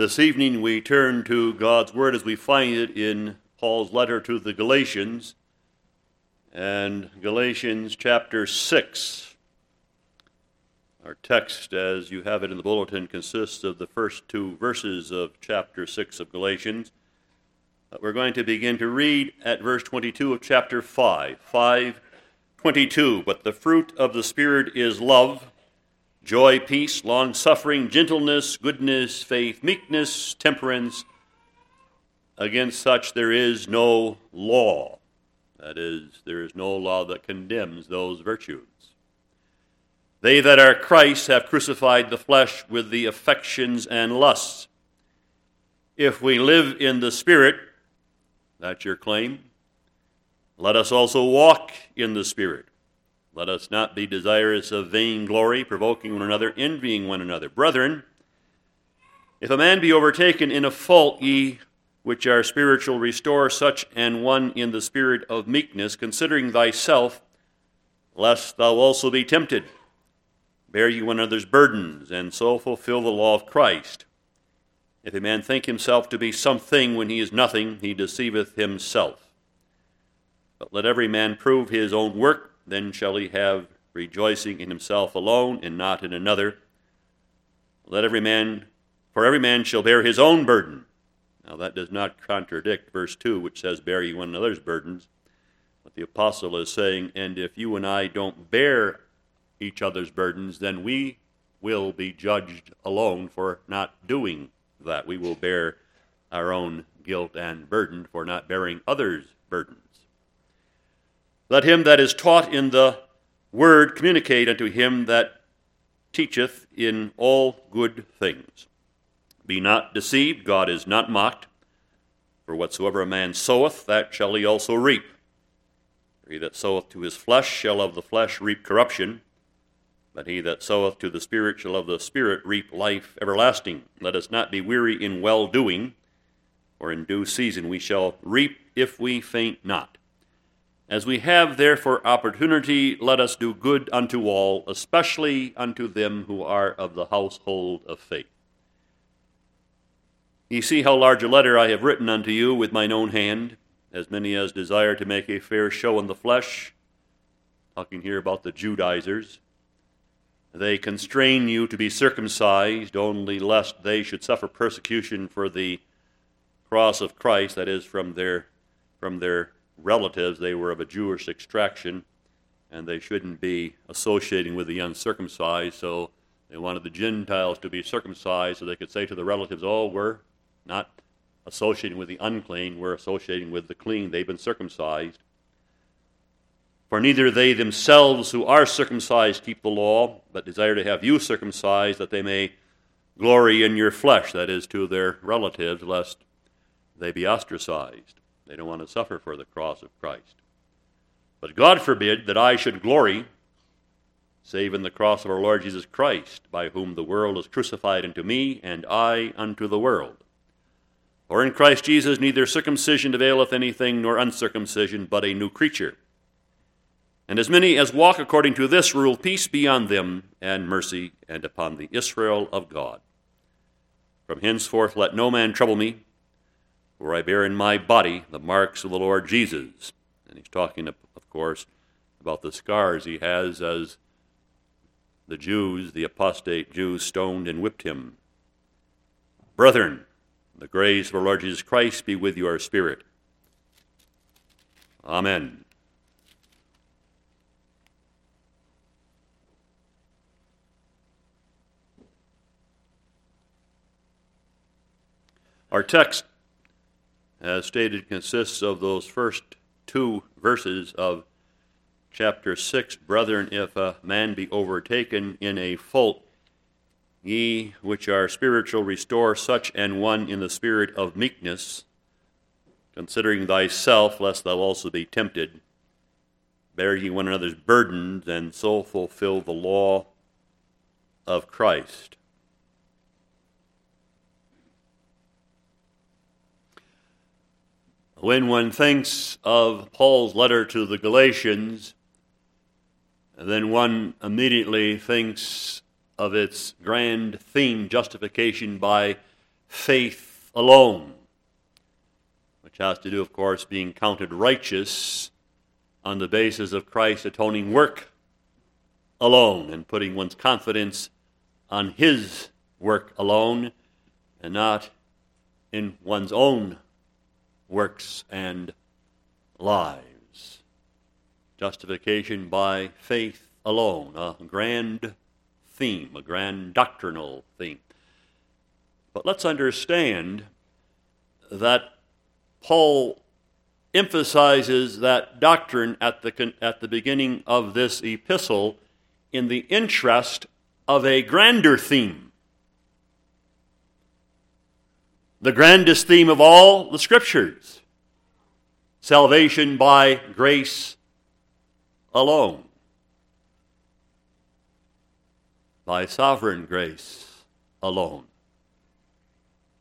This evening we turn to God's Word as we find it in Paul's letter to the Galatians, and Galatians chapter 6. Our text, as you have it in the bulletin, consists of the first two verses of chapter 6 of Galatians. We're going to begin to read at verse 22 of chapter 5:22. But the fruit of the Spirit is love, joy, peace, long-suffering, gentleness, goodness, faith, meekness, temperance. Against such there is no law. That is, there is no law that condemns those virtues. They that are Christ have crucified the flesh with the affections and lusts. If we live in the Spirit, that's your claim, let us also walk in the Spirit. Let us not be desirous of vainglory, provoking one another, envying one another. Brethren, if a man be overtaken in a fault, ye which are spiritual, restore such an one in the spirit of meekness, considering thyself, lest thou also be tempted. Bear ye one another's burdens, and so fulfill the law of Christ. If a man think himself to be something when he is nothing, he deceiveth himself. But let every man prove his own work, then shall he have rejoicing in himself alone and not in another. For every man shall bear his own burden. Now that does not contradict verse 2, which says, bear ye one another's burdens. But the apostle is saying, and if you and I don't bear each other's burdens, then we will be judged alone for not doing that. We will bear our own guilt and burden for not bearing others' burdens. Let him that is taught in the word communicate unto him that teacheth in all good things. Be not deceived, God is not mocked. For whatsoever a man soweth, that shall he also reap. For he that soweth to his flesh shall of the flesh reap corruption, but he that soweth to the Spirit shall of the Spirit reap life everlasting. Let us not be weary in well-doing, for in due season we shall reap if we faint not. As we have therefore opportunity, let us do good unto all, especially unto them who are of the household of faith. Ye see how large a letter I have written unto you with mine own hand, as many as desire to make a fair show in the flesh. Talking here about the Judaizers. They constrain you to be circumcised, only lest they should suffer persecution for the cross of Christ, that is, from their relatives. They were of a Jewish extraction, and they shouldn't be associating with the uncircumcised, so they wanted the Gentiles to be circumcised so they could say to the relatives, oh, we're not associating with the unclean, we're associating with the clean, they've been circumcised. For neither they themselves who are circumcised keep the law, but desire to have you circumcised, that they may glory in your flesh, that is, to their relatives, lest they be ostracized. They don't want to suffer for the cross of Christ. But God forbid that I should glory, save in the cross of our Lord Jesus Christ, by whom the world is crucified unto me, and I unto the world. For in Christ Jesus neither circumcision availeth anything, nor uncircumcision, but a new creature. And as many as walk according to this rule, peace be on them, and mercy, and upon the Israel of God. From henceforth let no man trouble me, for I bear in my body the marks of the Lord Jesus. And he's talking, of course, about the scars he has as the Jews, the apostate Jews, stoned and whipped him. Brethren, the grace of our Lord Jesus Christ be with your spirit. Amen. Our text, as stated, consists of those first two verses of chapter 6. Brethren, if a man be overtaken in a fault, ye which are spiritual, restore such an one in the spirit of meekness, considering thyself, lest thou also be tempted. Bear ye one another's burdens, and so fulfill the law of Christ. When one thinks of Paul's letter to the Galatians, then one immediately thinks of its grand theme, justification by faith alone, which has to do, of course, being counted righteous on the basis of Christ's atoning work alone and putting one's confidence on his work alone and not in one's own works and lives. Justification by faith alone, a grand theme, a grand doctrinal theme. But let's understand that Paul emphasizes that doctrine at the beginning of this epistle in the interest of a grander theme. The grandest theme of all the Scriptures, salvation by grace alone, by sovereign grace alone,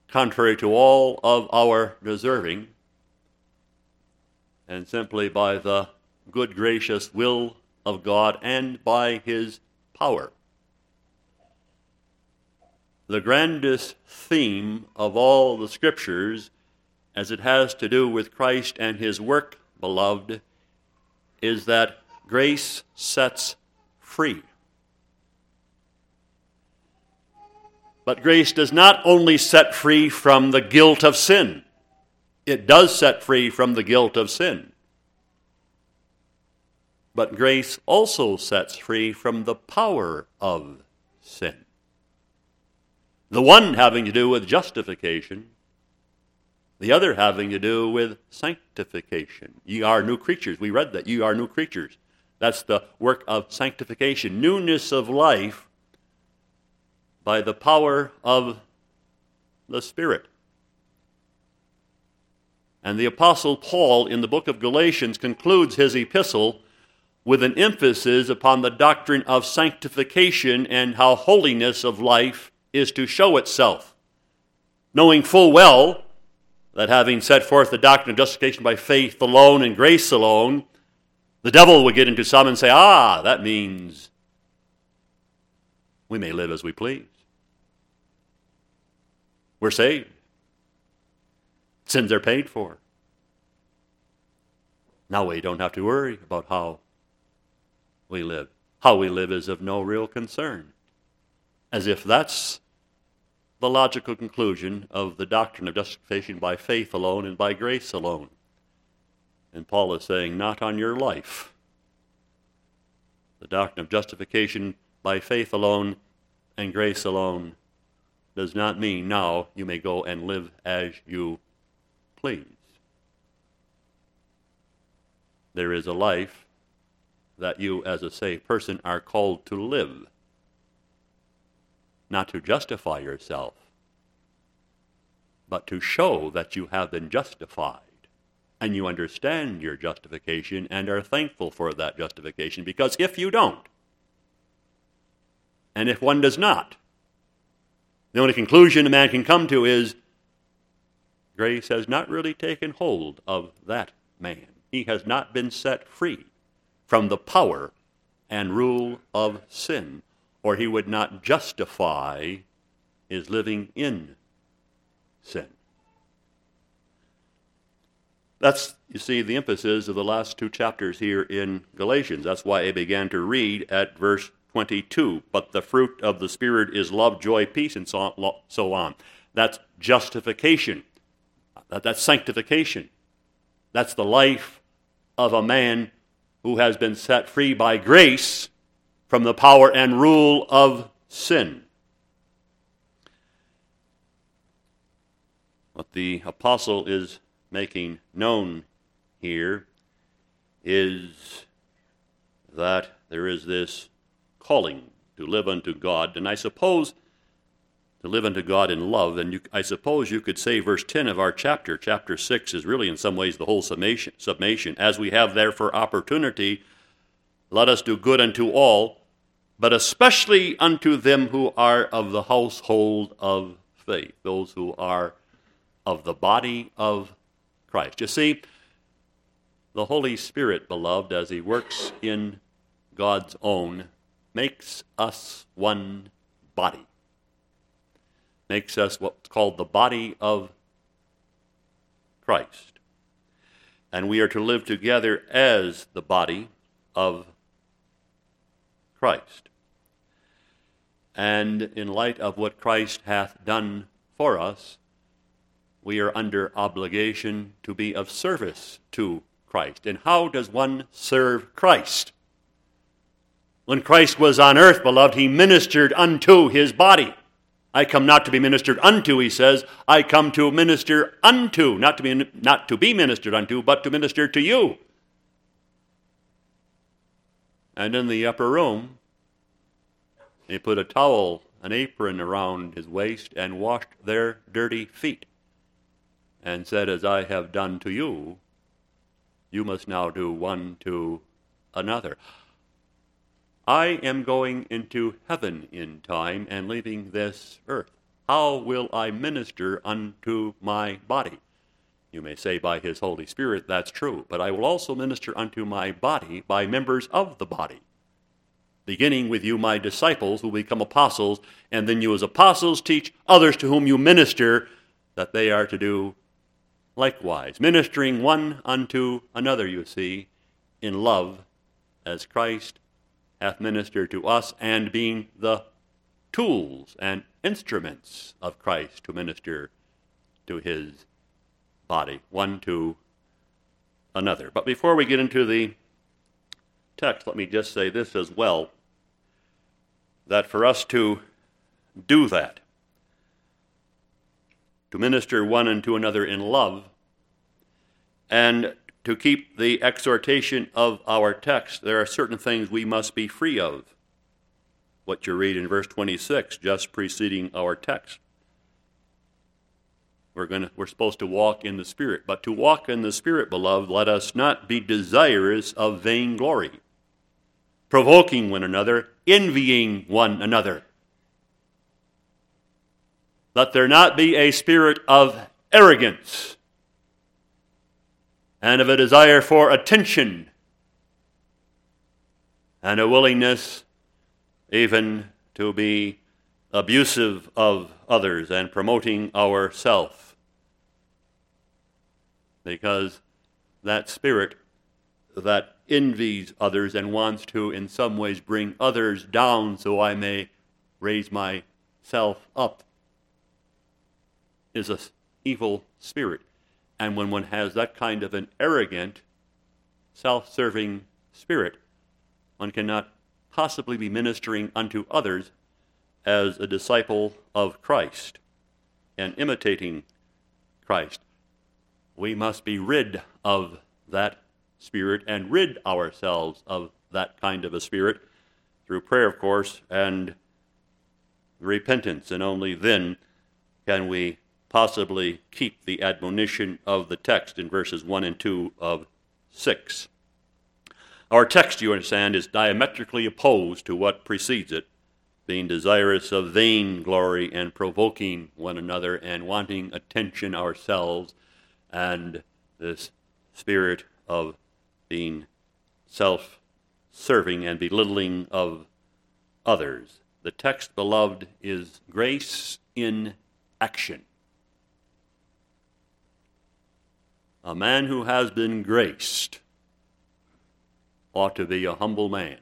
contrary to all of our deserving, and simply by the good, gracious will of God and by His power. The grandest theme of all the Scriptures, as it has to do with Christ and His work, beloved, is that grace sets free. But grace does not only set free from the guilt of sin. It does set free from the guilt of sin. But grace also sets free from the power of sin. The one having to do with justification, the other having to do with sanctification. Ye are new creatures. We read that. Ye are new creatures. That's the work of sanctification. Newness of life by the power of the Spirit. And the Apostle Paul, in the book of Galatians, concludes his epistle with an emphasis upon the doctrine of sanctification and how holiness of life is to show itself, knowing full well that having set forth the doctrine of justification by faith alone and grace alone, the devil would get into some and say, that means we may live as we please. We're saved. Sins are paid for. Now we don't have to worry about how we live. How we live is of no real concern. As if that's the logical conclusion of the doctrine of justification by faith alone and by grace alone. And Paul is saying, not on your life. The doctrine of justification by faith alone and grace alone does not mean now you may go and live as you please. There is a life that you as a saved person are called to live. Not to justify yourself, but to show that you have been justified and you understand your justification and are thankful for that justification, because if you don't, and if one does not, the only conclusion a man can come to is grace has not really taken hold of that man. He has not been set free from the power and rule of sin, or he would not justify his living in sin. That's, you see, the emphasis of the last two chapters here in Galatians. That's why I began to read at verse 22, but the fruit of the Spirit is love, joy, peace, and so on. That's justification. That's sanctification. That's the life of a man who has been set free by grace from the power and rule of sin. What the apostle is making known here is that there is this calling to live unto God, and I suppose to live unto God in love, and I suppose you could say verse 10 of our chapter 6 is really in some ways the whole summation. As we have therefore opportunity, let us do good unto all, but especially unto them who are of the household of faith, those who are of the body of Christ. You see, the Holy Spirit, beloved, as he works in God's own, makes us one body. makes us what's called the body of Christ. And we are to live together as the body of Christ. And in light of what Christ hath done for us, we are under obligation to be of service to Christ. And how does one serve Christ? When Christ was on earth, beloved, he ministered unto his body. I come not to be ministered unto, he says. I come to minister unto, not to be ministered unto, but to minister to you. And in the upper room, he put a towel, an apron around his waist, and washed their dirty feet, and said, as I have done to you, you must now do one to another. I am going into heaven in time and leaving this earth. How will I minister unto my body? You may say by his Holy Spirit, that's true, but I will also minister unto my body by members of the body, beginning with you, my disciples, who will become apostles, and then you as apostles teach others to whom you minister that they are to do likewise, ministering one unto another, you see, in love, as Christ hath ministered to us, and being the tools and instruments of Christ to minister to his body, one to another. But before we get into the text, let me just say this as well, that for us to do that, to minister one unto another in love, and to keep the exhortation of our text, there are certain things we must be free of. What you read in verse 26, just preceding our text. We're supposed to walk in the Spirit. But to walk in the Spirit, beloved, let us not be desirous of vainglory, provoking one another, envying one another. Let there not be a spirit of arrogance and of a desire for attention and a willingness even to be abusive of others and promoting ourselves, because that spirit that envies others and wants to in some ways bring others down so I may raise myself up is an evil spirit. And when one has that kind of an arrogant, self-serving spirit, one cannot possibly be ministering unto others as a disciple of Christ and imitating Christ. We must be rid of that spirit and rid ourselves of that kind of a spirit through prayer, of course, and repentance. And only then can we possibly keep the admonition of the text in verses 1 and 2 of 6. Our text, you understand, is diametrically opposed to what precedes it, being desirous of vainglory and provoking one another and wanting attention ourselves and this spirit of being self-serving and belittling of others. The text, beloved, is grace in action. A man who has been graced ought to be a humble man,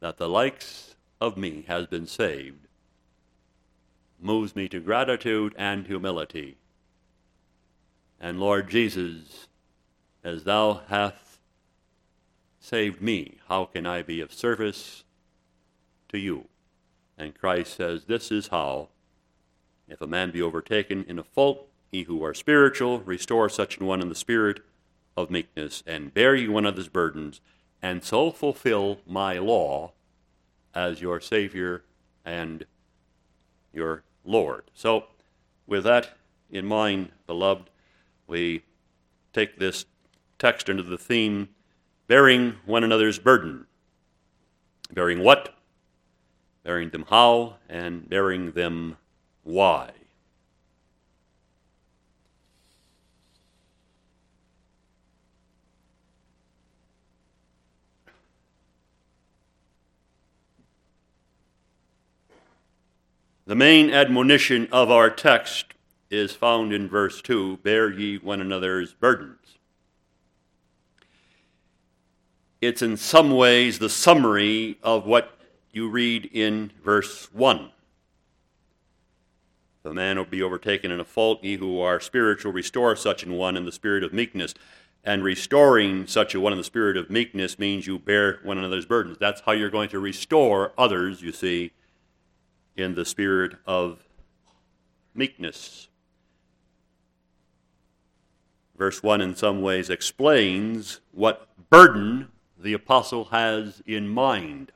that the likes of me has been saved, moves me to gratitude and humility. And Lord Jesus, as thou hast saved me, how can I be of service to you? And Christ says, this is how, if a man be overtaken in a fault, ye who are spiritual, restore such an one in the spirit of meekness, and bear ye one another's burdens, and so fulfill my law as your Savior and your Lord. So, with that in mind, beloved, we take this text under the theme, bearing one another's burden. Bearing what? Bearing them how, and bearing them why. The main admonition of our text is found in verse 2, bear ye one another's burdens. It's in some ways the summary of what you read in verse 1. The man will be overtaken in a fault, ye who are spiritual, restore such an one in the spirit of meekness. And restoring such a one in the spirit of meekness means you bear one another's burdens. That's how you're going to restore others, you see, in the spirit of meekness. Verse 1 in some ways explains what burden the apostle has in mind.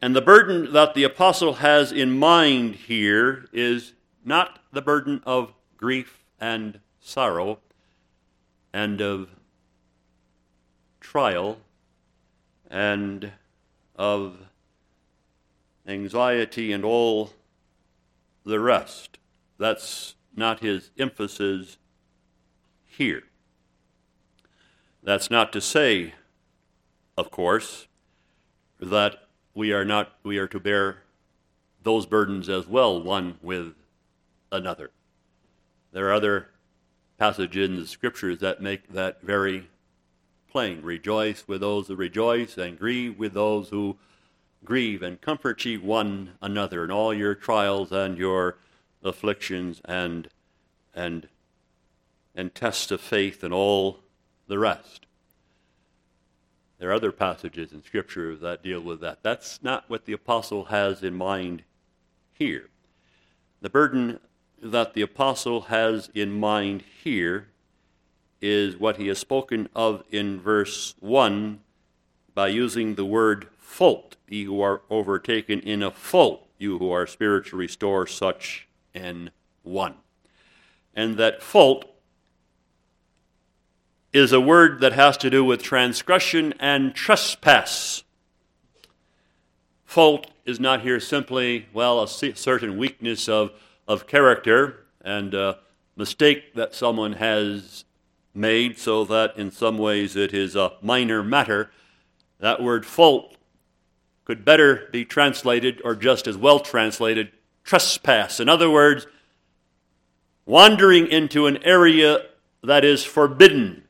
And the burden that the apostle has in mind here is not the burden of grief and sorrow and of trial and of anxiety and all the rest. That's not his emphasis here. That's not to say, of course, that we are to bear those burdens as well, one with another. There are other passages in the Scriptures that make that very plain. Rejoice with those who rejoice, and grieve with those who grieve, and comfort ye one another in all your trials and your afflictions and tests of faith and all the rest. There are other passages in Scripture that deal with that. That's not what the apostle has in mind here. The burden that the apostle has in mind here is what he has spoken of in verse 1 by using the word fault. Ye who are overtaken in a fault, you who are spiritual, restore such an one. And that fault is a word that has to do with transgression and trespass. Fault is not here simply, well, a certain weakness of character and a mistake that someone has made, so that in some ways it is a minor matter. That word fault could better be translated, or just as well translated, trespass. In other words, wandering into an area that is forbidden,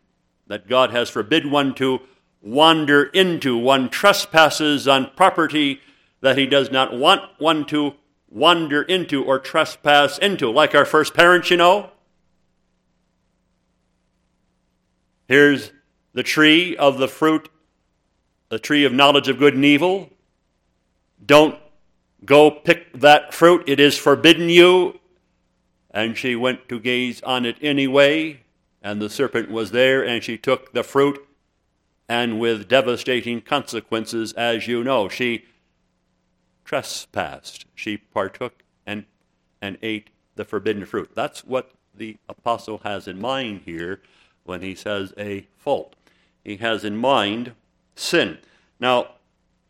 that God has forbid one to wander into. One trespasses on property that he does not want one to wander into or trespass into. Like our first parents, you know. Here's the tree of the fruit, the tree of knowledge of good and evil. Don't go pick that fruit, it is forbidden you. And she went to gaze on it anyway. And the serpent was there, and she took the fruit, and with devastating consequences, as you know. She trespassed. She partook and ate the forbidden fruit. That's what the apostle has in mind here when he says a fault. He has in mind sin. Now,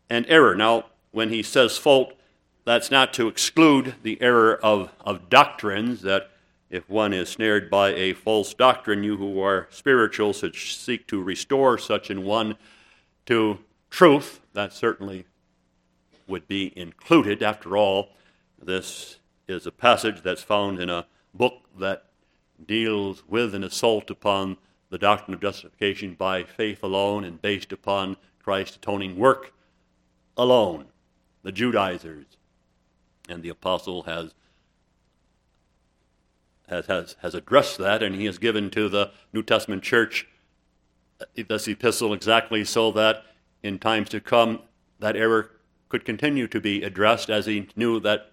and error. Now, when he says fault, that's not to exclude the error of doctrines that if one is snared by a false doctrine, you who are spiritual should seek to restore such an one to truth. That certainly would be included. After all, this is a passage that's found in a book that deals with an assault upon the doctrine of justification by faith alone and based upon Christ's atoning work alone. The Judaizers. And the apostle has addressed that, and he has given to the New Testament church this epistle exactly so that in times to come that error could continue to be addressed, as he knew that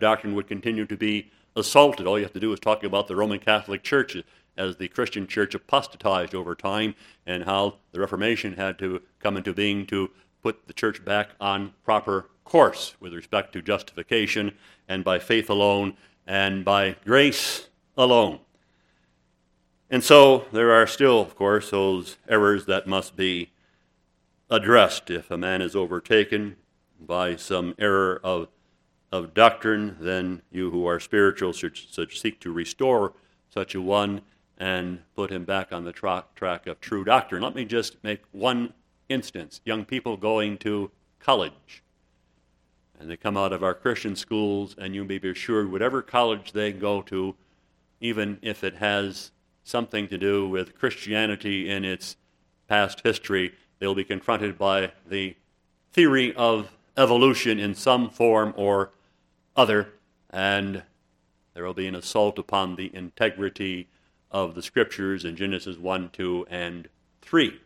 doctrine would continue to be assaulted. All you have to do is talk about the Roman Catholic Church as the Christian church apostatized over time and how the Reformation had to come into being to put the church back on proper course with respect to justification and by faith alone and by grace alone. And so there are still, of course, those errors that must be addressed. If a man is overtaken by some error of doctrine, then you who are spiritual should seek to restore such a one and put him back on the track of true doctrine. Let me just make one instance. Young people going to college. and they come out of our Christian schools, and you may be assured whatever college they go to, even if it has something to do with Christianity in its past history, they'll be confronted by the theory of evolution in some form or other, and there will be an assault upon the integrity of the Scriptures in Genesis 1, 2, and 3,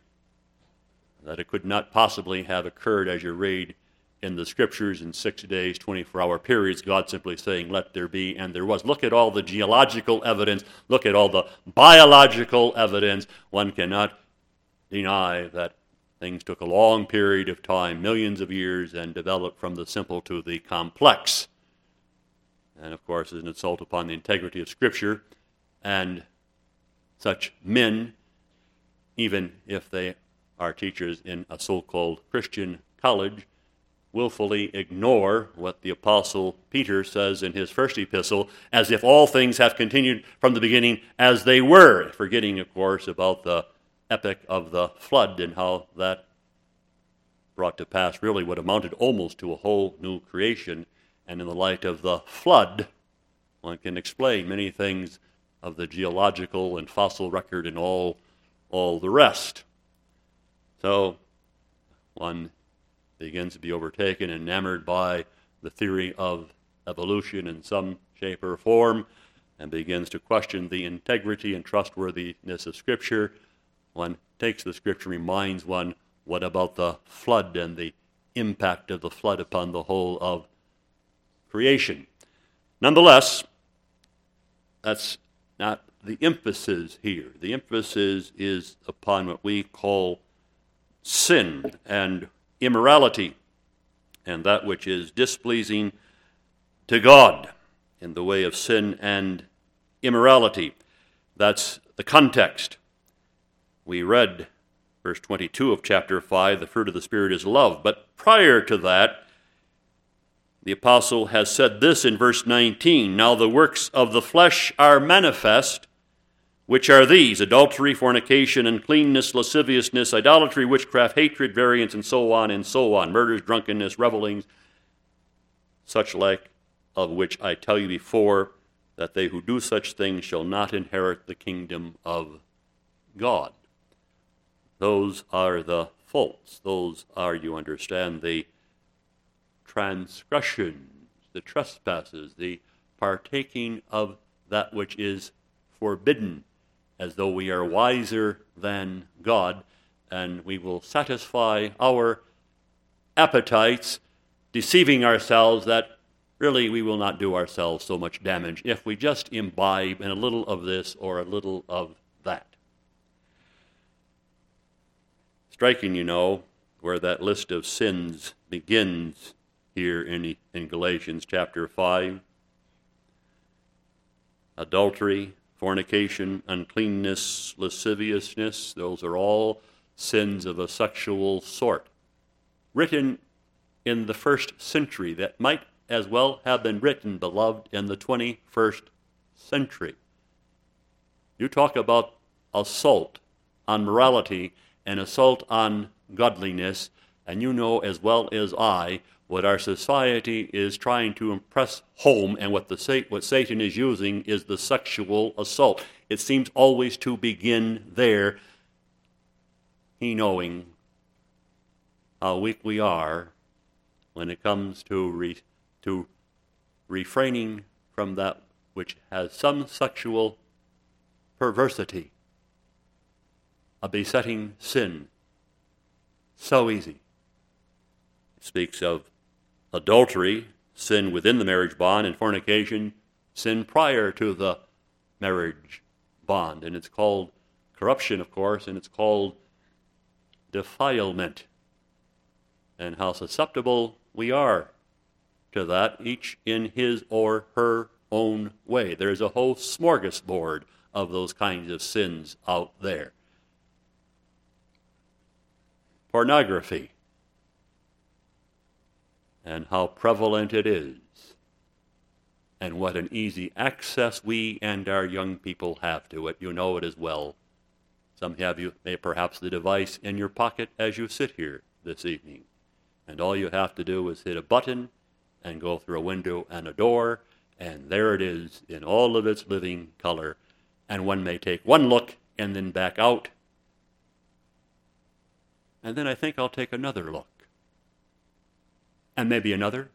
that it could not possibly have occurred as you read in the Scriptures in 6 days, 24-hour periods, God simply saying, let there be, and there was. Look at all the geological evidence. Look at all the biological evidence. One cannot deny that things took a long period of time, millions of years, and developed from the simple to the complex. And, of course, is an assault upon the integrity of Scripture, and such men, even if they are teachers in a so-called Christian college, willfully ignore what the Apostle Peter says in his first epistle, as if all things have continued from the beginning as they were, forgetting, of course, about the epic of the flood and how that brought to pass really what amounted almost to a whole new creation. And in the light of the flood, one can explain many things of the geological and fossil record and all the rest. So one begins to be overtaken, enamored by the theory of evolution in some shape or form, and begins to question the integrity and trustworthiness of Scripture. One takes the Scripture, reminds one, what about the flood and the impact of the flood upon the whole of creation? Nonetheless, that's not the emphasis here. The emphasis is upon what we call sin and immorality, and that which is displeasing to God in the way of sin and immorality. That's the context. We read verse 22 of chapter 5, the fruit of the Spirit is love. But prior to that, the apostle has said this in verse 19, now the works of the flesh are manifest, which are these, adultery, fornication, uncleanness, lasciviousness, idolatry, witchcraft, hatred, variance, and so on, murders, drunkenness, revellings, such like, of which I tell you before, that they who do such things shall not inherit the kingdom of God. Those are the faults. Those are, you understand, the transgressions, the trespasses, the partaking of that which is forbidden, as though we are wiser than God, and we will satisfy our appetites, deceiving ourselves that really we will not do ourselves so much damage if we just imbibe in a little of this or a little of that. Striking, you know, where that list of sins begins here in Galatians chapter 5. Adultery, fornication, uncleanness, lasciviousness, those are all sins of a sexual sort. Written in the first century, that might as well have been written, beloved, in the 21st century. You talk about assault on morality and assault on godliness, and you know as well as I what our society is trying to impress home, and what Satan is using is the sexual assault. It seems always to begin there, he knowing how weak we are when it comes to refraining from that which has some sexual perversity, a besetting sin. So easy. It speaks of adultery, sin within the marriage bond, and fornication, sin prior to the marriage bond. And it's called corruption, of course, and it's called defilement. And how susceptible we are to that, each in his or her own way. There's a whole smorgasbord of those kinds of sins out there. Pornography, and how prevalent it is, and what an easy access we and our young people have to it. You know it as well. Some of you may perhaps the device in your pocket as you sit here this evening, and all you have to do is hit a button, and go through a window and a door, and there it is in all of its living color. And one may take one look and then back out. And then I think I'll take another look. And maybe another.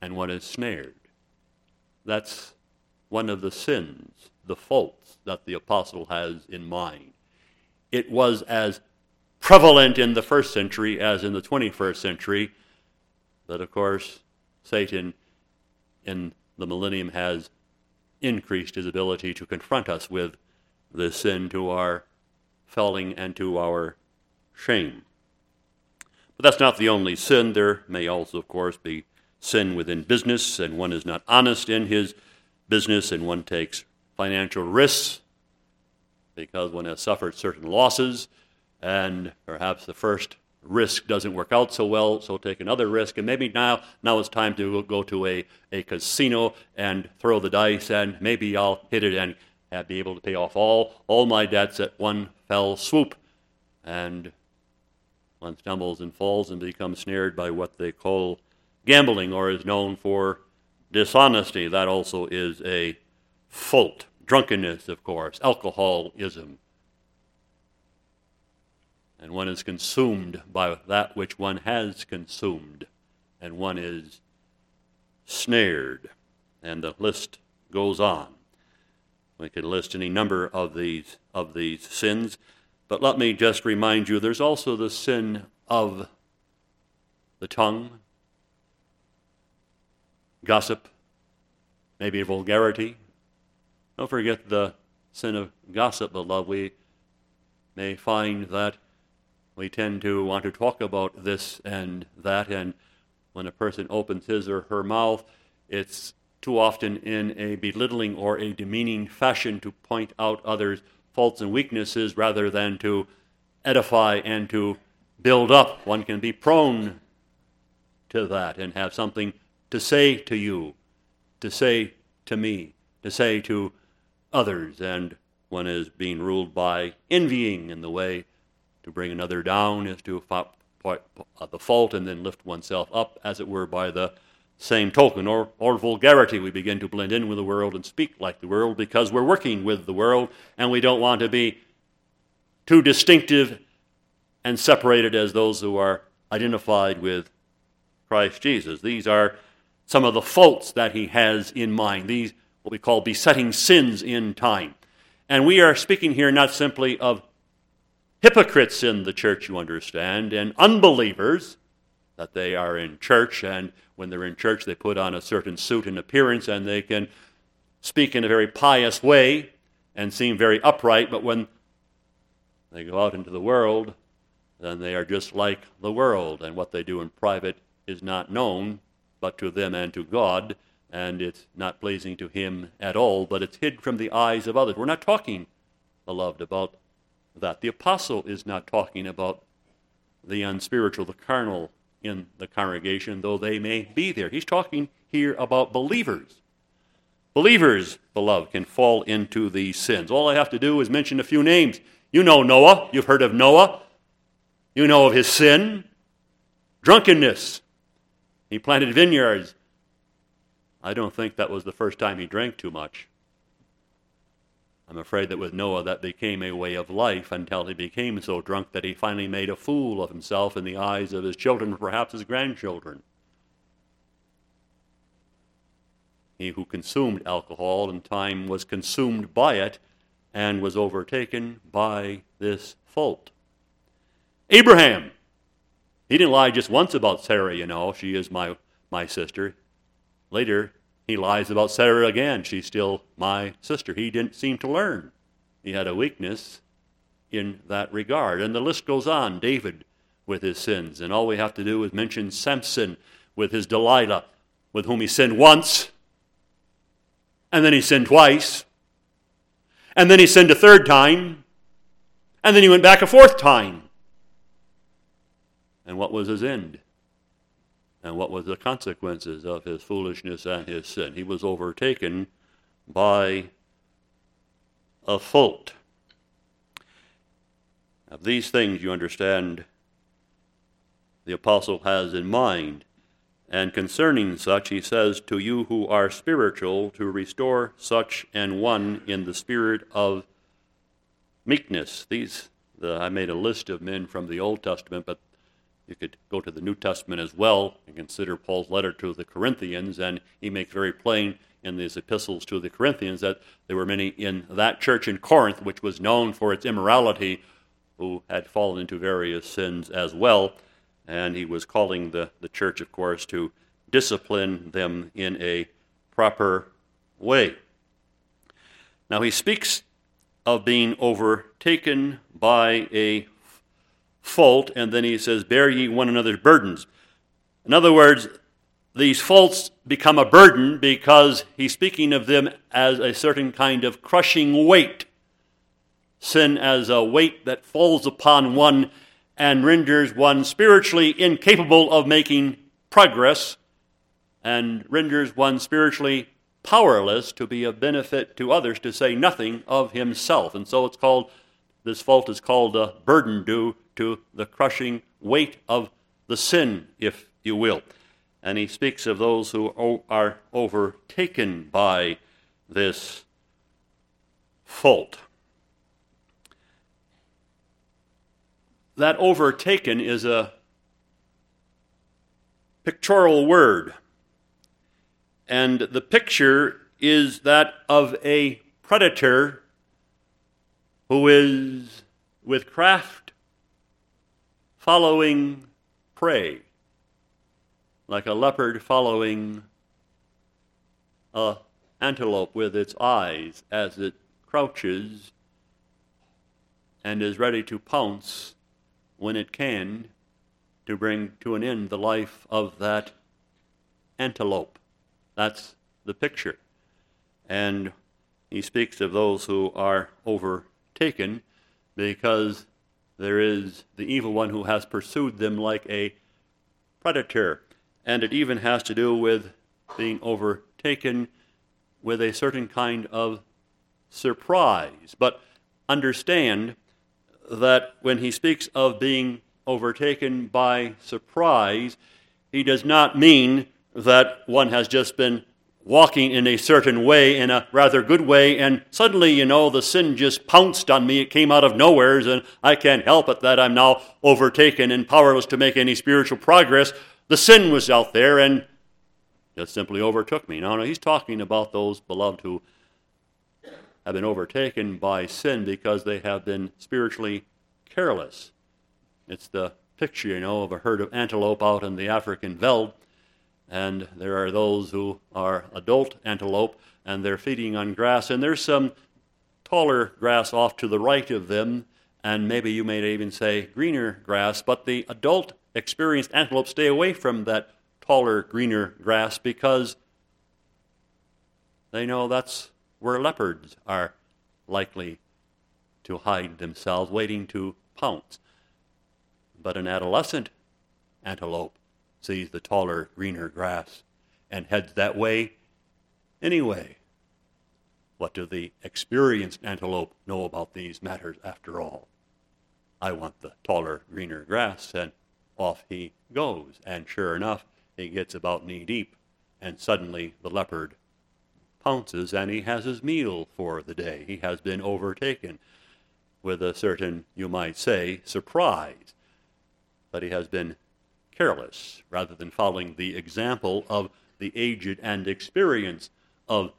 And one is snared. That's one of the sins, the faults that the apostle has in mind. It was as prevalent in the first century as in the 21st century. But of course, Satan in the millennium has increased his ability to confront us with this sin to our falling and to our shame. But that's not the only sin. There may also, of course, be sin within business, and one is not honest in his business, and one takes financial risks because one has suffered certain losses, and perhaps the first risk doesn't work out so well, so take another risk, and maybe now it's time to go to a casino and throw the dice, and maybe I'll hit it and be able to pay off all my debts at one fell swoop. And one stumbles and falls and becomes snared by what they call gambling, or is known for dishonesty. That also is a fault. Drunkenness, of course, alcoholism. And one is consumed by that which one has consumed, and one is snared. And the list goes on. We could list any number of these sins, but let me just remind you, there's also the sin of the tongue, gossip, maybe vulgarity. Don't forget the sin of gossip, beloved. We may find that we tend to want to talk about this and that, and when a person opens his or her mouth, it's too often in a belittling or a demeaning fashion to point out others' faults and weaknesses rather than to edify and to build up. One can be prone to that and have something to say to you, to say to me, to say to others, and one is being ruled by envying, in the way to bring another down is to point out the fault and then lift oneself up, as it were, by the same token, or vulgarity. We begin to blend in with the world and speak like the world because we're working with the world, and we don't want to be too distinctive and separated as those who are identified with Christ Jesus. These are some of the faults that he has in mind, these what we call besetting sins in time. And we are speaking here not simply of hypocrites in the church, you understand, and unbelievers, that they are in church, and when they're in church they put on a certain suit and appearance, and they can speak in a very pious way and seem very upright, but when they go out into the world, then they are just like the world, and what they do in private is not known but to them and to God, and it's not pleasing to him at all, but it's hid from the eyes of others. We're not talking, beloved, about that. The apostle is not talking about the unspiritual, the carnal in the congregation, though they may be there. He's talking here about believers. Believers, beloved, can fall into these sins. All I have to do is mention a few names. You know Noah. You've heard of Noah. You know of his sin. Drunkenness. He planted vineyards. I don't think that was the first time he drank too much. I'm afraid that with Noah that became a way of life until he became so drunk that he finally made a fool of himself in the eyes of his children, perhaps his grandchildren. He who consumed alcohol in time was consumed by it and was overtaken by this fault. Abraham. He didn't lie just once about Sarah, you know, she is my sister. Later, he lies about Sarah again. She's still my sister. He didn't seem to learn. He had a weakness in that regard. And the list goes on. David with his sins. And all we have to do is mention Samson with his Delilah, with whom he sinned once. And then he sinned twice. And then he sinned a third time. And then he went back a fourth time. And what was his end? And what was the consequences of his foolishness and his sin? He was overtaken by a fault. Now, these things, you understand, the apostle has in mind. And concerning such, he says, to you who are spiritual, to restore such an one in the spirit of meekness. I made a list of men from the Old Testament, but you could go to the New Testament as well and consider Paul's letter to the Corinthians, and he makes very plain in these epistles to the Corinthians that there were many in that church in Corinth, which was known for its immorality, who had fallen into various sins as well. And he was calling the church, of course, to discipline them in a proper way. Now, he speaks of being overtaken by a fault, and then he says, bear ye one another's burdens. In other words, these faults become a burden because he's speaking of them as a certain kind of crushing weight. Sin as a weight that falls upon one and renders one spiritually incapable of making progress, and renders one spiritually powerless to be of benefit to others, to say nothing of himself. And so it's called, this fault is called a burden due to the crushing weight of the sin, if you will. And he speaks of those who are overtaken by this fault. That overtaken is a pictorial word. And the picture is that of a predator who is, with craft, following prey, like a leopard following an antelope with its eyes as it crouches and is ready to pounce when it can, to bring to an end the life of that antelope. That's the picture. And he speaks of those who are overtaken because there is the evil one who has pursued them like a predator. And it even has to do with being overtaken with a certain kind of surprise. But understand that when he speaks of being overtaken by surprise, he does not mean that one has just been walking in a certain way, in a rather good way, and suddenly, the sin just pounced on me. It came out of nowhere, and I can't help it that I'm now overtaken and powerless to make any spiritual progress. The sin was out there and just simply overtook me. No, he's talking about those, beloved, who have been overtaken by sin because they have been spiritually careless. It's the picture, of a herd of antelope out in the African veld, and there are those who are adult antelope, and they're feeding on grass, and there's some taller grass off to the right of them, and maybe you may even say greener grass, but the adult experienced antelope stay away from that taller, greener grass because they know that's where leopards are likely to hide themselves, waiting to pounce. But an adolescent antelope sees the taller, greener grass and heads that way anyway. What do the experienced antelope know about these matters after all? I want the taller, greener grass, and off he goes. And sure enough, he gets about knee-deep, and suddenly the leopard pounces, and he has his meal for the day. He has been overtaken with a certain, you might say, surprise. But he has been careless rather than following the example of the aged and experienced of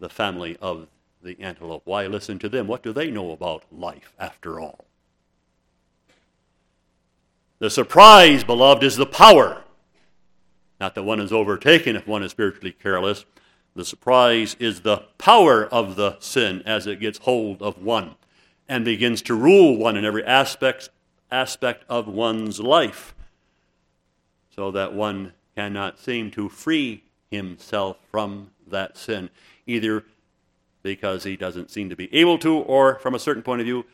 the family of the antelope. Why listen to them? What do they know about life after all? The surprise, beloved, is the power. Not that one is overtaken if one is spiritually careless. The surprise is the power of the sin as it gets hold of one and begins to rule one in every aspect of one's life, so that one cannot seem to free himself from that sin, either because he doesn't seem to be able to, or from a certain point of view,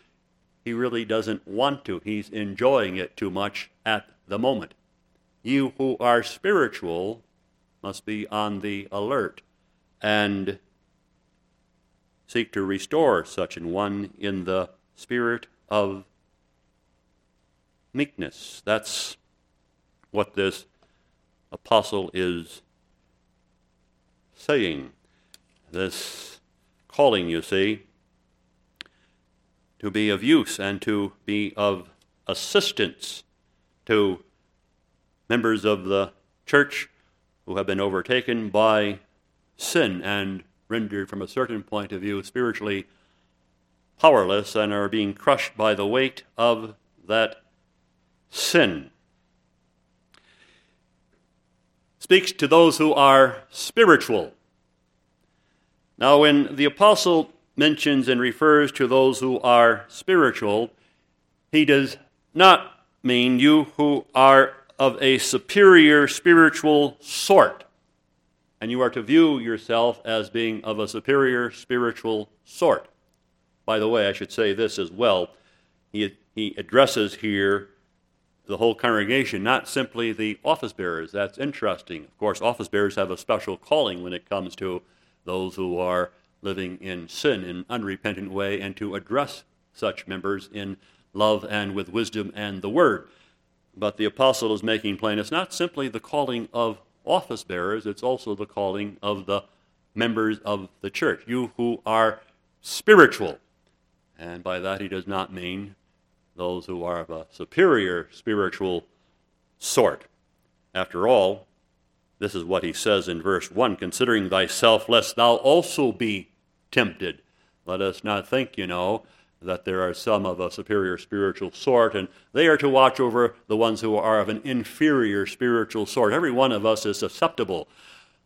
he really doesn't want to. He's enjoying it too much at the moment. You who are spiritual must be on the alert and seek to restore such an one in the spirit of meekness. That's what this apostle is saying. This calling, you see, to be of use and to be of assistance to members of the church who have been overtaken by sin and rendered from a certain point of view spiritually powerless and are being crushed by the weight of that sin. Speaks to those who are spiritual. Now, when the apostle mentions and refers to those who are spiritual, he does not mean you who are of a superior spiritual sort, and you are to view yourself as being of a superior spiritual sort. By the way, I should say this as well. He addresses here the whole congregation, not simply the office bearers. That's interesting. Of course, office bearers have a special calling when it comes to those who are living in sin in an unrepentant way, and to address such members in love and with wisdom and the word. But the apostle is making plain it's not simply the calling of office bearers, it's also the calling of the members of the church, you who are spiritual. And by that he does not mean those who are of a superior spiritual sort. After all, this is what he says in verse 1, considering thyself, lest thou also be tempted. Let us not think, that there are some of a superior spiritual sort, and they are to watch over the ones who are of an inferior spiritual sort. Every one of us is susceptible.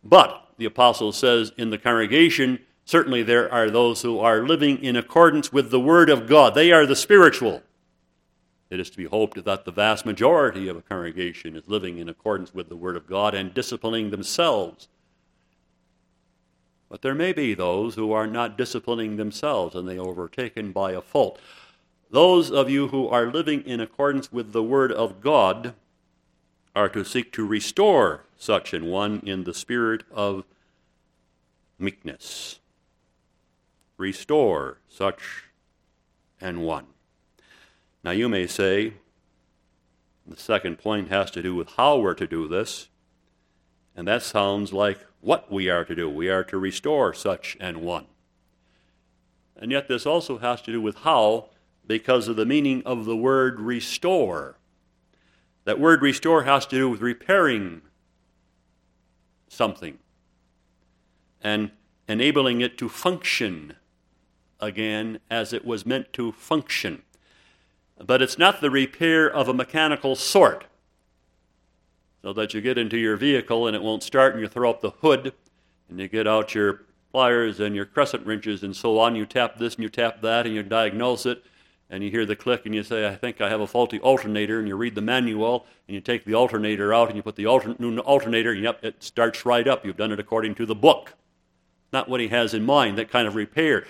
But, the apostle says, in the congregation, certainly there are those who are living in accordance with the word of God. They are the spiritual. It is to be hoped that the vast majority of a congregation is living in accordance with the Word of God and disciplining themselves. But there may be those who are not disciplining themselves and they are overtaken by a fault. Those of you who are living in accordance with the Word of God are to seek to restore such an one in the spirit of meekness. Restore such an one. Now you may say, the second point has to do with how we're to do this, and that sounds like what we are to do. We are to restore such an one. And yet this also has to do with how, because of the meaning of the word restore. That word restore has to do with repairing something and enabling it to function again as it was meant to function. But it's not the repair of a mechanical sort, so that you get into your vehicle and it won't start and you throw up the hood and you get out your pliers and your crescent wrenches and so on. You tap this and you tap that and you diagnose it and you hear the click and you say, I think I have a faulty alternator, and you read the manual and you take the alternator out and you put the new alternator and it starts right up. You've done it according to the book. Not what he has in mind, that kind of repair.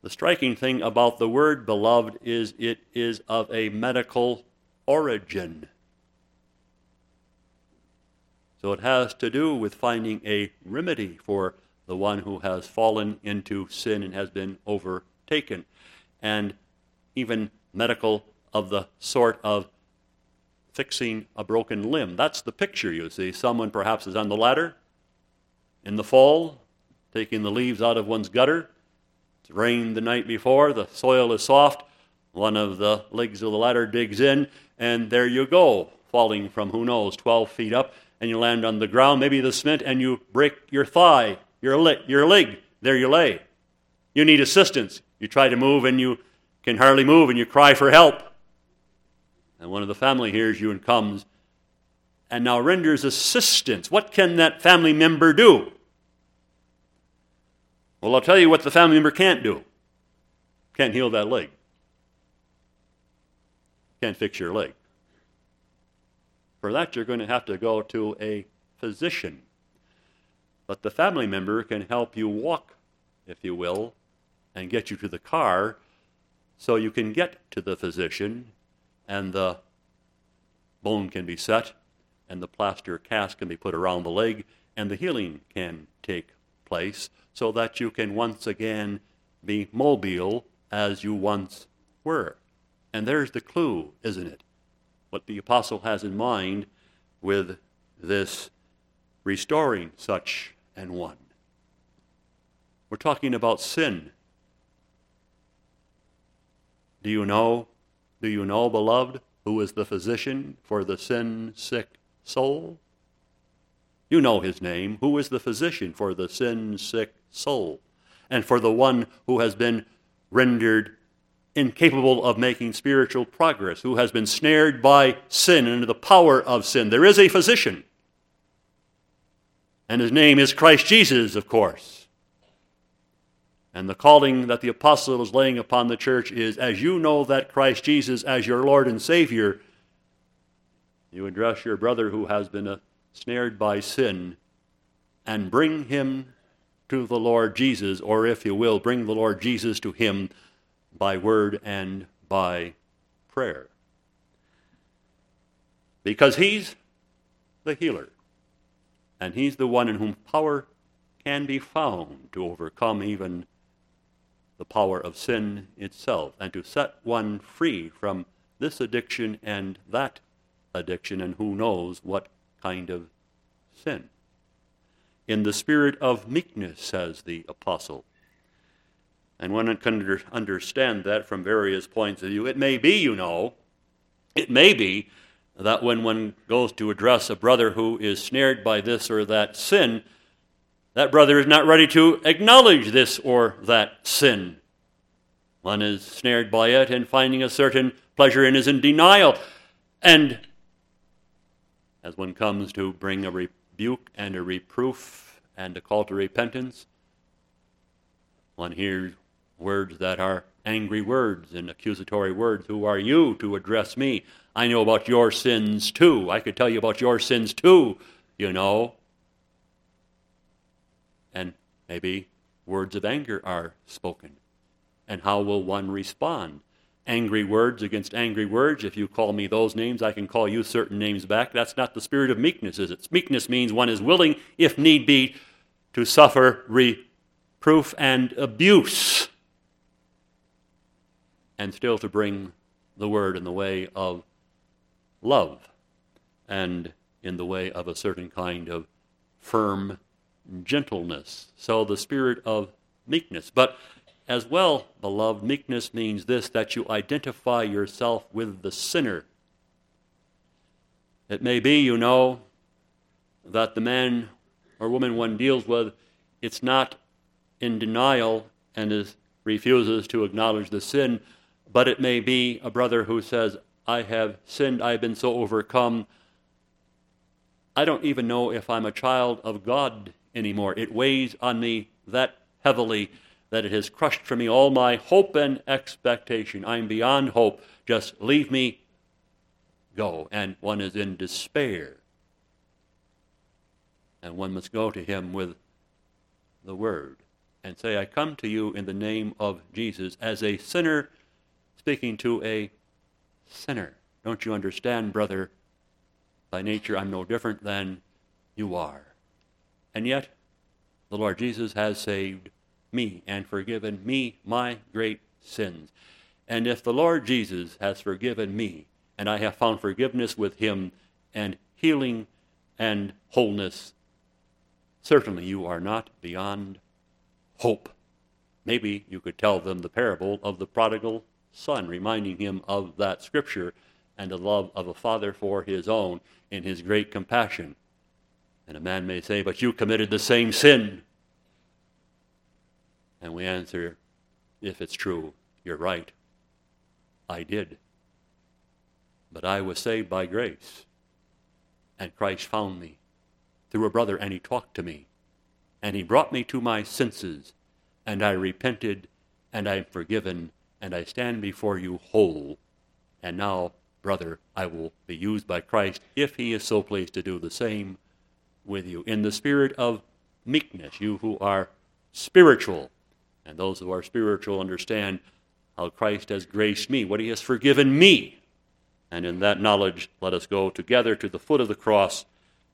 The striking thing about the word, beloved, is it is of a medical origin. So it has to do with finding a remedy for the one who has fallen into sin and has been overtaken. And even medical of the sort of fixing a broken limb. That's the picture, you see. Someone perhaps is on the ladder, in the fall, taking the leaves out of one's gutter. It's rained the night before, the soil is soft, one of the legs of the ladder digs in, and there you go, falling from, who knows, 12 feet up, and you land on the ground, maybe the cement, and you break your thigh, your leg, there you lay. You need assistance. You try to move, and you can hardly move, and you cry for help. And one of the family hears you and comes, and now renders assistance. What can that family member do? Well, I'll tell you what the family member can't do. Can't heal that leg. Can't fix your leg. For that, you're going to have to go to a physician. But the family member can help you walk, if you will, and get you to the car so you can get to the physician and the bone can be set and the plaster cast can be put around the leg and the healing can take place, so that you can once again be mobile as you once were. And there's the clue, isn't it? What the apostle has in mind with this restoring such an one. We're talking about sin. Do you know, beloved, who is the physician for the sin-sick soul? You know his name. Who is the physician for the sin-sick soul? And for the one who has been rendered incapable of making spiritual progress, who has been snared by sin and the power of sin. There is a physician. And his name is Christ Jesus, of course. And the calling that the apostle is laying upon the church is, as you know that Christ Jesus as your Lord and Savior, you address your brother who has been snared by sin and bring him to the Lord Jesus, or if you will, bring the Lord Jesus to him by word and by prayer. Because he's the healer, and he's the one in whom power can be found to overcome even the power of sin itself, and to set one free from this addiction and that addiction, and who knows what kind of sin. In the spirit of meekness, says the apostle. And one can understand that from various points of view. It may be that when one goes to address a brother who is snared by this or that sin, that brother is not ready to acknowledge this or that sin. One is snared by it and finding a certain pleasure in is in denial. And as one comes to bring a rebuke and a reproof and a call to repentance, one hears words that are angry words and accusatory words. Who are you to address me? I know about your sins too. I could tell you about your sins too, you know. And maybe words of anger are spoken. And how will one respond? Angry words against angry words. If you call me those names, I can call you certain names back. That's not the spirit of meekness, is it? Meekness means one is willing, if need be, to suffer reproof and abuse, and still to bring the word in the way of love and in the way of a certain kind of firm gentleness. So the spirit of meekness. But as well, beloved, meekness means this, that you identify yourself with the sinner. It may be, you know, that the man or woman one deals with, it's not in denial and refuses to acknowledge the sin, but it may be a brother who says, I have sinned, I've been so overcome, I don't even know if I'm a child of God anymore. It weighs on me that heavily that it has crushed from me all my hope and expectation. I'm beyond hope. Just leave me go. And one is in despair. And one must go to him with the word and say, I come to you in the name of Jesus as a sinner speaking to a sinner. Don't you understand, brother? By nature, I'm no different than you are. And yet, the Lord Jesus has saved me and forgiven me my great sins. And if the Lord Jesus has forgiven me, and I have found forgiveness with him and healing and wholeness, certainly you are not beyond hope. Maybe you could tell them the parable of the prodigal son, reminding him of that scripture and the love of a father for his own in his great compassion. And a man may say, but you committed the same sin. And we answer, if it's true, you're right. I did. But I was saved by grace. And Christ found me through a brother, and he talked to me. And he brought me to my senses. And I repented, and I'm forgiven, and I stand before you whole. And now, brother, I will be used by Christ if he is so pleased to do the same with you. In the spirit of meekness, you who are spiritual, and those who are spiritual understand how Christ has graced me, what he has forgiven me. And in that knowledge, let us go together to the foot of the cross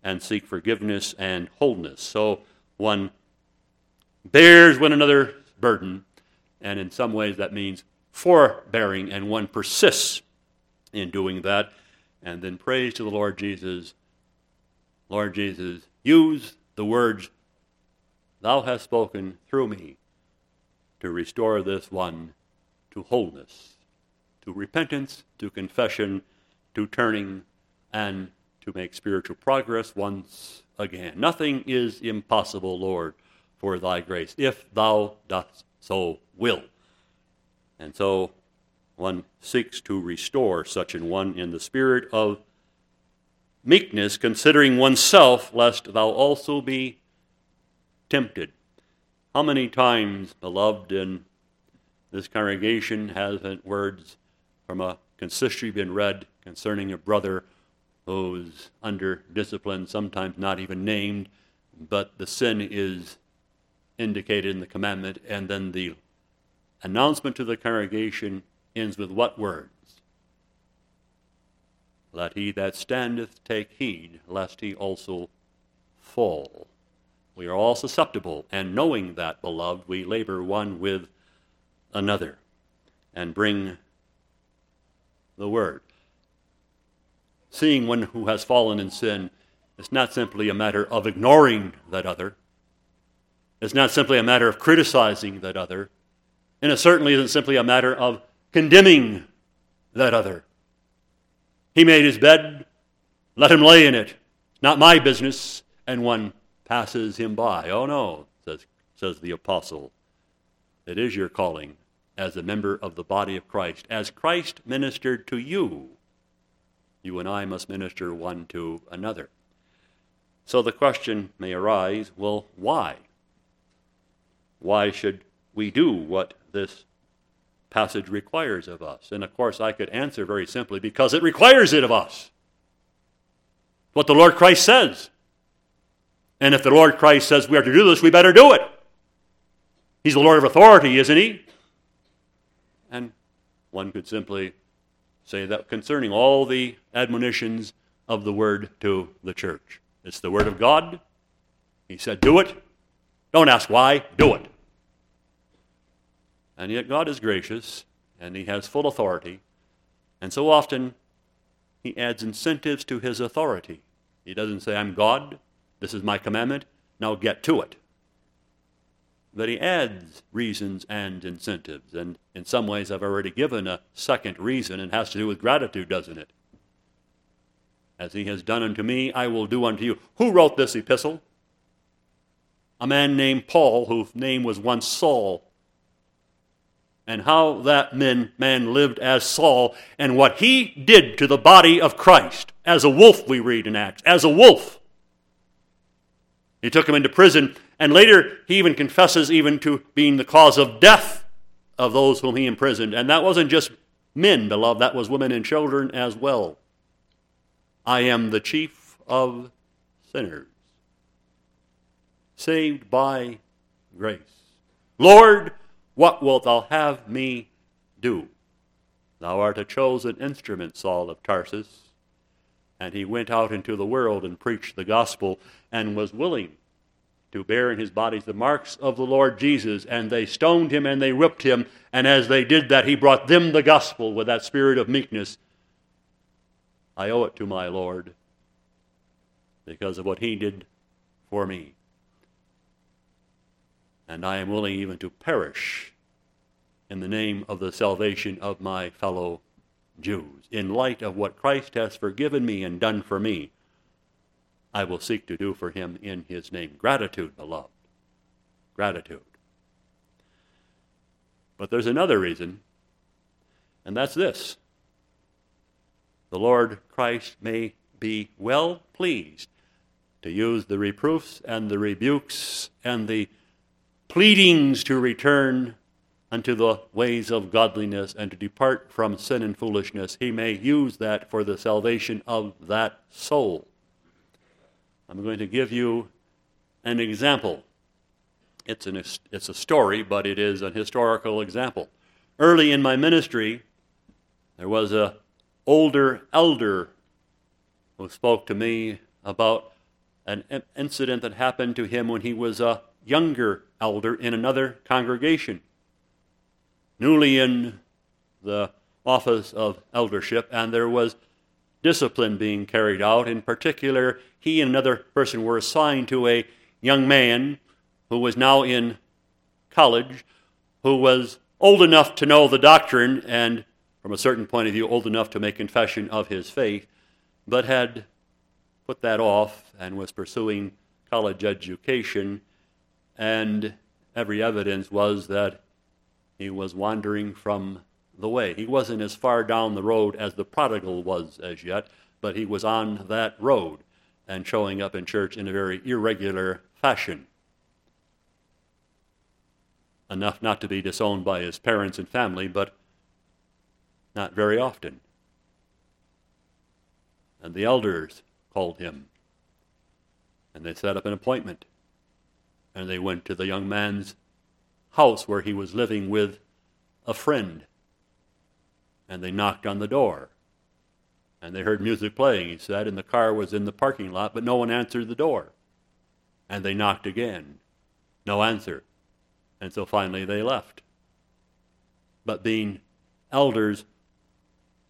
and seek forgiveness and wholeness. So one bears one another's burden, and in some ways that means forbearing, and one persists in doing that, and then prays to the Lord Jesus Lord Jesus, use the words thou hast spoken through me to restore this one to wholeness, to repentance, to confession, to turning, and to make spiritual progress once again. Nothing is impossible, Lord, for thy grace, if thou dost so will. And so one seeks to restore such an one in the spirit of meekness, considering oneself, lest thou also be tempted. How many times, beloved, in this congregation has words from a consistory been read concerning a brother who's under discipline, sometimes not even named, but the sin is indicated in the commandment, and then the announcement to the congregation ends with what words? Let he that standeth take heed, lest he also fall. We are all susceptible, and knowing that, beloved, we labor one with another and bring the word. Seeing one who has fallen in sin, it's not simply a matter of ignoring that other. It's not simply a matter of criticizing that other. And it certainly isn't simply a matter of condemning that other. He made his bed, let him lay in it. Not my business. And one passes him by. Oh no, says the apostle. It is your calling as a member of the body of Christ. As Christ ministered to you, you and I must minister one to another. So the question may arise, well, why? Why should we do what this passage requires of us? And of course I could answer very simply, because it requires it of us. What the Lord Christ says. And if the Lord Christ says we are to do this, we better do it. He's the Lord of authority, isn't he? And one could simply say that concerning all the admonitions of the word to the church. It's the word of God. He said, do it. Don't ask why, do it. And yet God is gracious, and he has full authority. And so often, he adds incentives to his authority. He doesn't say, I'm God, this is my commandment, now get to it. But he adds reasons and incentives. And in some ways, I've already given a second reason, and it has to do with gratitude, doesn't it? As he has done unto me, I will do unto you. Who wrote this epistle? A man named Paul, whose name was once Saul. And how that man lived as Saul, and what he did to the body of Christ. As a wolf, we read in Acts, as a wolf. He took him into prison, and later he even confesses even to being the cause of death of those whom he imprisoned. And that wasn't just men, beloved, that was women and children as well. I am the chief of sinners, saved by grace. Lord, what wilt thou have me do? Thou art a chosen instrument, Saul of Tarsus. And he went out into the world and preached the gospel and was willing to bear in his body the marks of the Lord Jesus. And they stoned him and they whipped him. And as they did that, he brought them the gospel with that spirit of meekness. I owe it to my Lord because of what he did for me. And I am willing even to perish in the name of the salvation of my fellow Jews. In light of what Christ has forgiven me and done for me, I will seek to do for him in his name. Gratitude, beloved. Gratitude. But there's another reason, and that's this. The Lord Christ may be well pleased to use the reproofs and the rebukes and the pleadings to return unto the ways of godliness and to depart from sin and foolishness. He may use that for the salvation of that soul. I'm going to give you an example. It's a story, but it is an historical example. Early in my ministry, there was an older elder who spoke to me about an incident that happened to him when he was a younger elder in another congregation, newly in the office of eldership, and there was discipline being carried out. In particular, he and another person were assigned to a young man who was now in college, who was old enough to know the doctrine and, from a certain point of view, old enough to make confession of his faith, but had put that off and was pursuing college education, and every evidence was that he was wandering from the way. He wasn't as far down the road as the prodigal was as yet, but he was on that road and showing up in church in a very irregular fashion. Enough not to be disowned by his parents and family, but not very often. And the elders called him, and they set up an appointment, and they went to the young man's house where he was living with a friend, and they knocked on the door, and they heard music playing, he said, and the car was in the parking lot, but no one answered the door. And they knocked again, no answer, and so finally they left. But being elders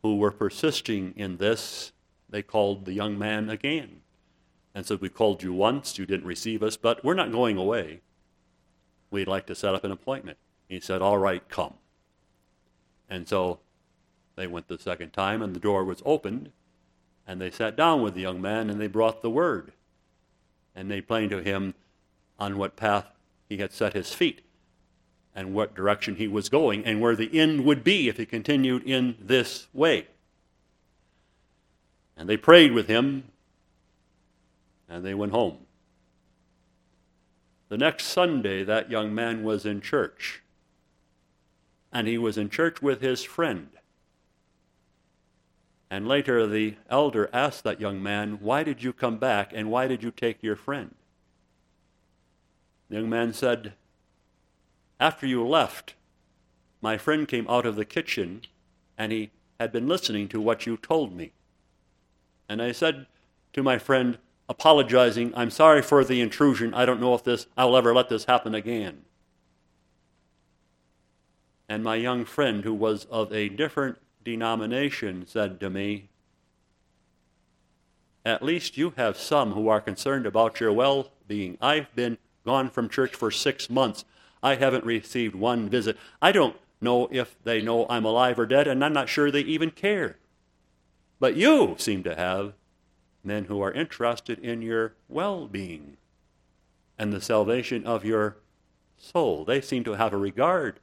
who were persisting in this, they called the young man again and said, "We called you once, you didn't receive us, but we're not going away. We'd like to set up an appointment." He said, "All right, come." And so they went the second time, and the door was opened, and they sat down with the young man, and they brought the word, and they plain to him on what path he had set his feet and what direction he was going and where the end would be if he continued in this way. And they prayed with him, and they went home. The next Sunday, that young man was in church, and he was in church with his friend. And later the elder asked that young man, "Why did you come back, and why did you take your friend?" The young man said, "After you left, my friend came out of the kitchen, and he had been listening to what you told me. And I said to my friend, apologizing, 'I'm sorry for the intrusion. I don't know if I'll ever let this happen again.' And my young friend, who was of a different denomination, said to me, 'At least you have some who are concerned about your well-being. I've been gone from church for 6 months. I haven't received one visit. I don't know if they know I'm alive or dead, and I'm not sure they even care. But you seem to have men who are interested in your well-being and the salvation of your soul. They seem to have a regard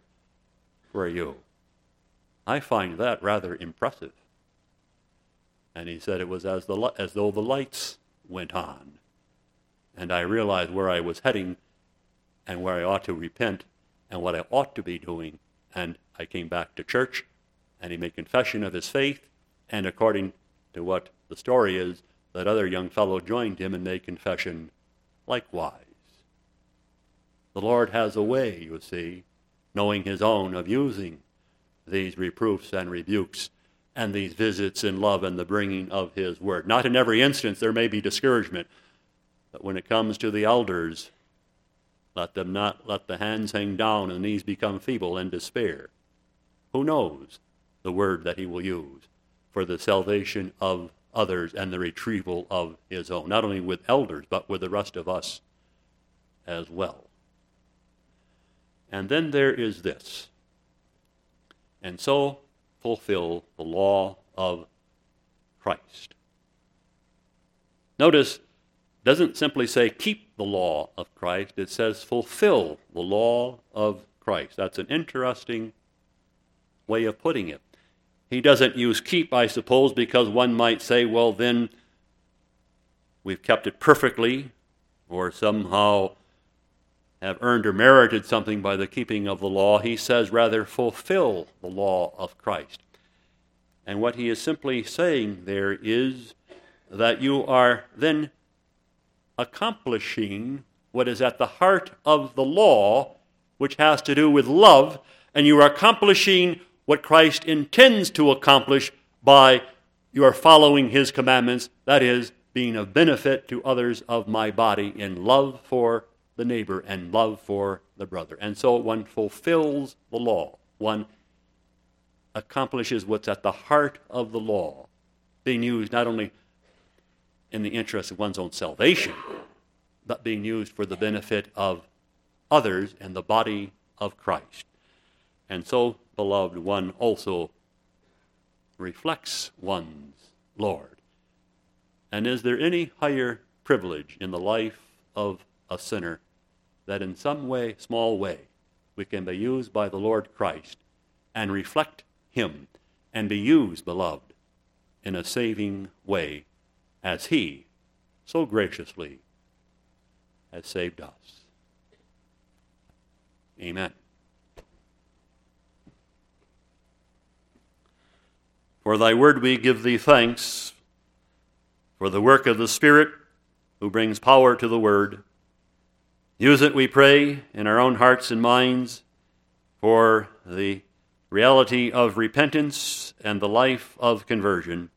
for you. I find that rather impressive.'" And he said it was as though the lights went on, and I realized where I was heading and where I ought to repent and what I ought to be doing. And I came back to church, and he made confession of his faith, and according to what the story is, that other young fellow joined him and made confession likewise. The Lord has a way, you see, knowing his own, of using these reproofs and rebukes and these visits in love and the bringing of his word. Not in every instance there may be discouragement, but when it comes to the elders, let them not let the hands hang down and knees become feeble and despair. Who knows the word that he will use for the salvation of others and the retrieval of his own, not only with elders, but with the rest of us as well. And then there is this: "And so fulfill the law of Christ." Notice, doesn't simply say keep the law of Christ, it says fulfill the law of Christ. That's an interesting way of putting it. He doesn't use keep, I suppose, because one might say, well, then we've kept it perfectly, or somehow have earned or merited something by the keeping of the law. He says rather fulfill the law of Christ. And what he is simply saying there is that you are then accomplishing what is at the heart of the law, which has to do with love, and you are accomplishing what Christ intends to accomplish by your following his commandments, that is, being of benefit to others of my body in love for the neighbor and love for the brother. And so one fulfills the law. One accomplishes what's at the heart of the law being used not only in the interest of one's own salvation, but being used for the benefit of others and the body of Christ. And so, beloved, one also reflects one's Lord. And is there any higher privilege in the life of a sinner that in some way, small way, we can be used by the Lord Christ and reflect Him and be used, beloved, in a saving way as He so graciously has saved us? Amen. For thy word we give thee thanks, for the work of the Spirit who brings power to the word. Use it, we pray, in our own hearts and minds for the reality of repentance and the life of conversion,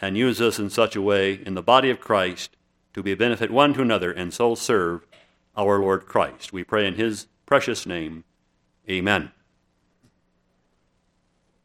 and use us in such a way in the body of Christ to be a benefit one to another and so serve our Lord Christ. We pray in His precious name. Amen.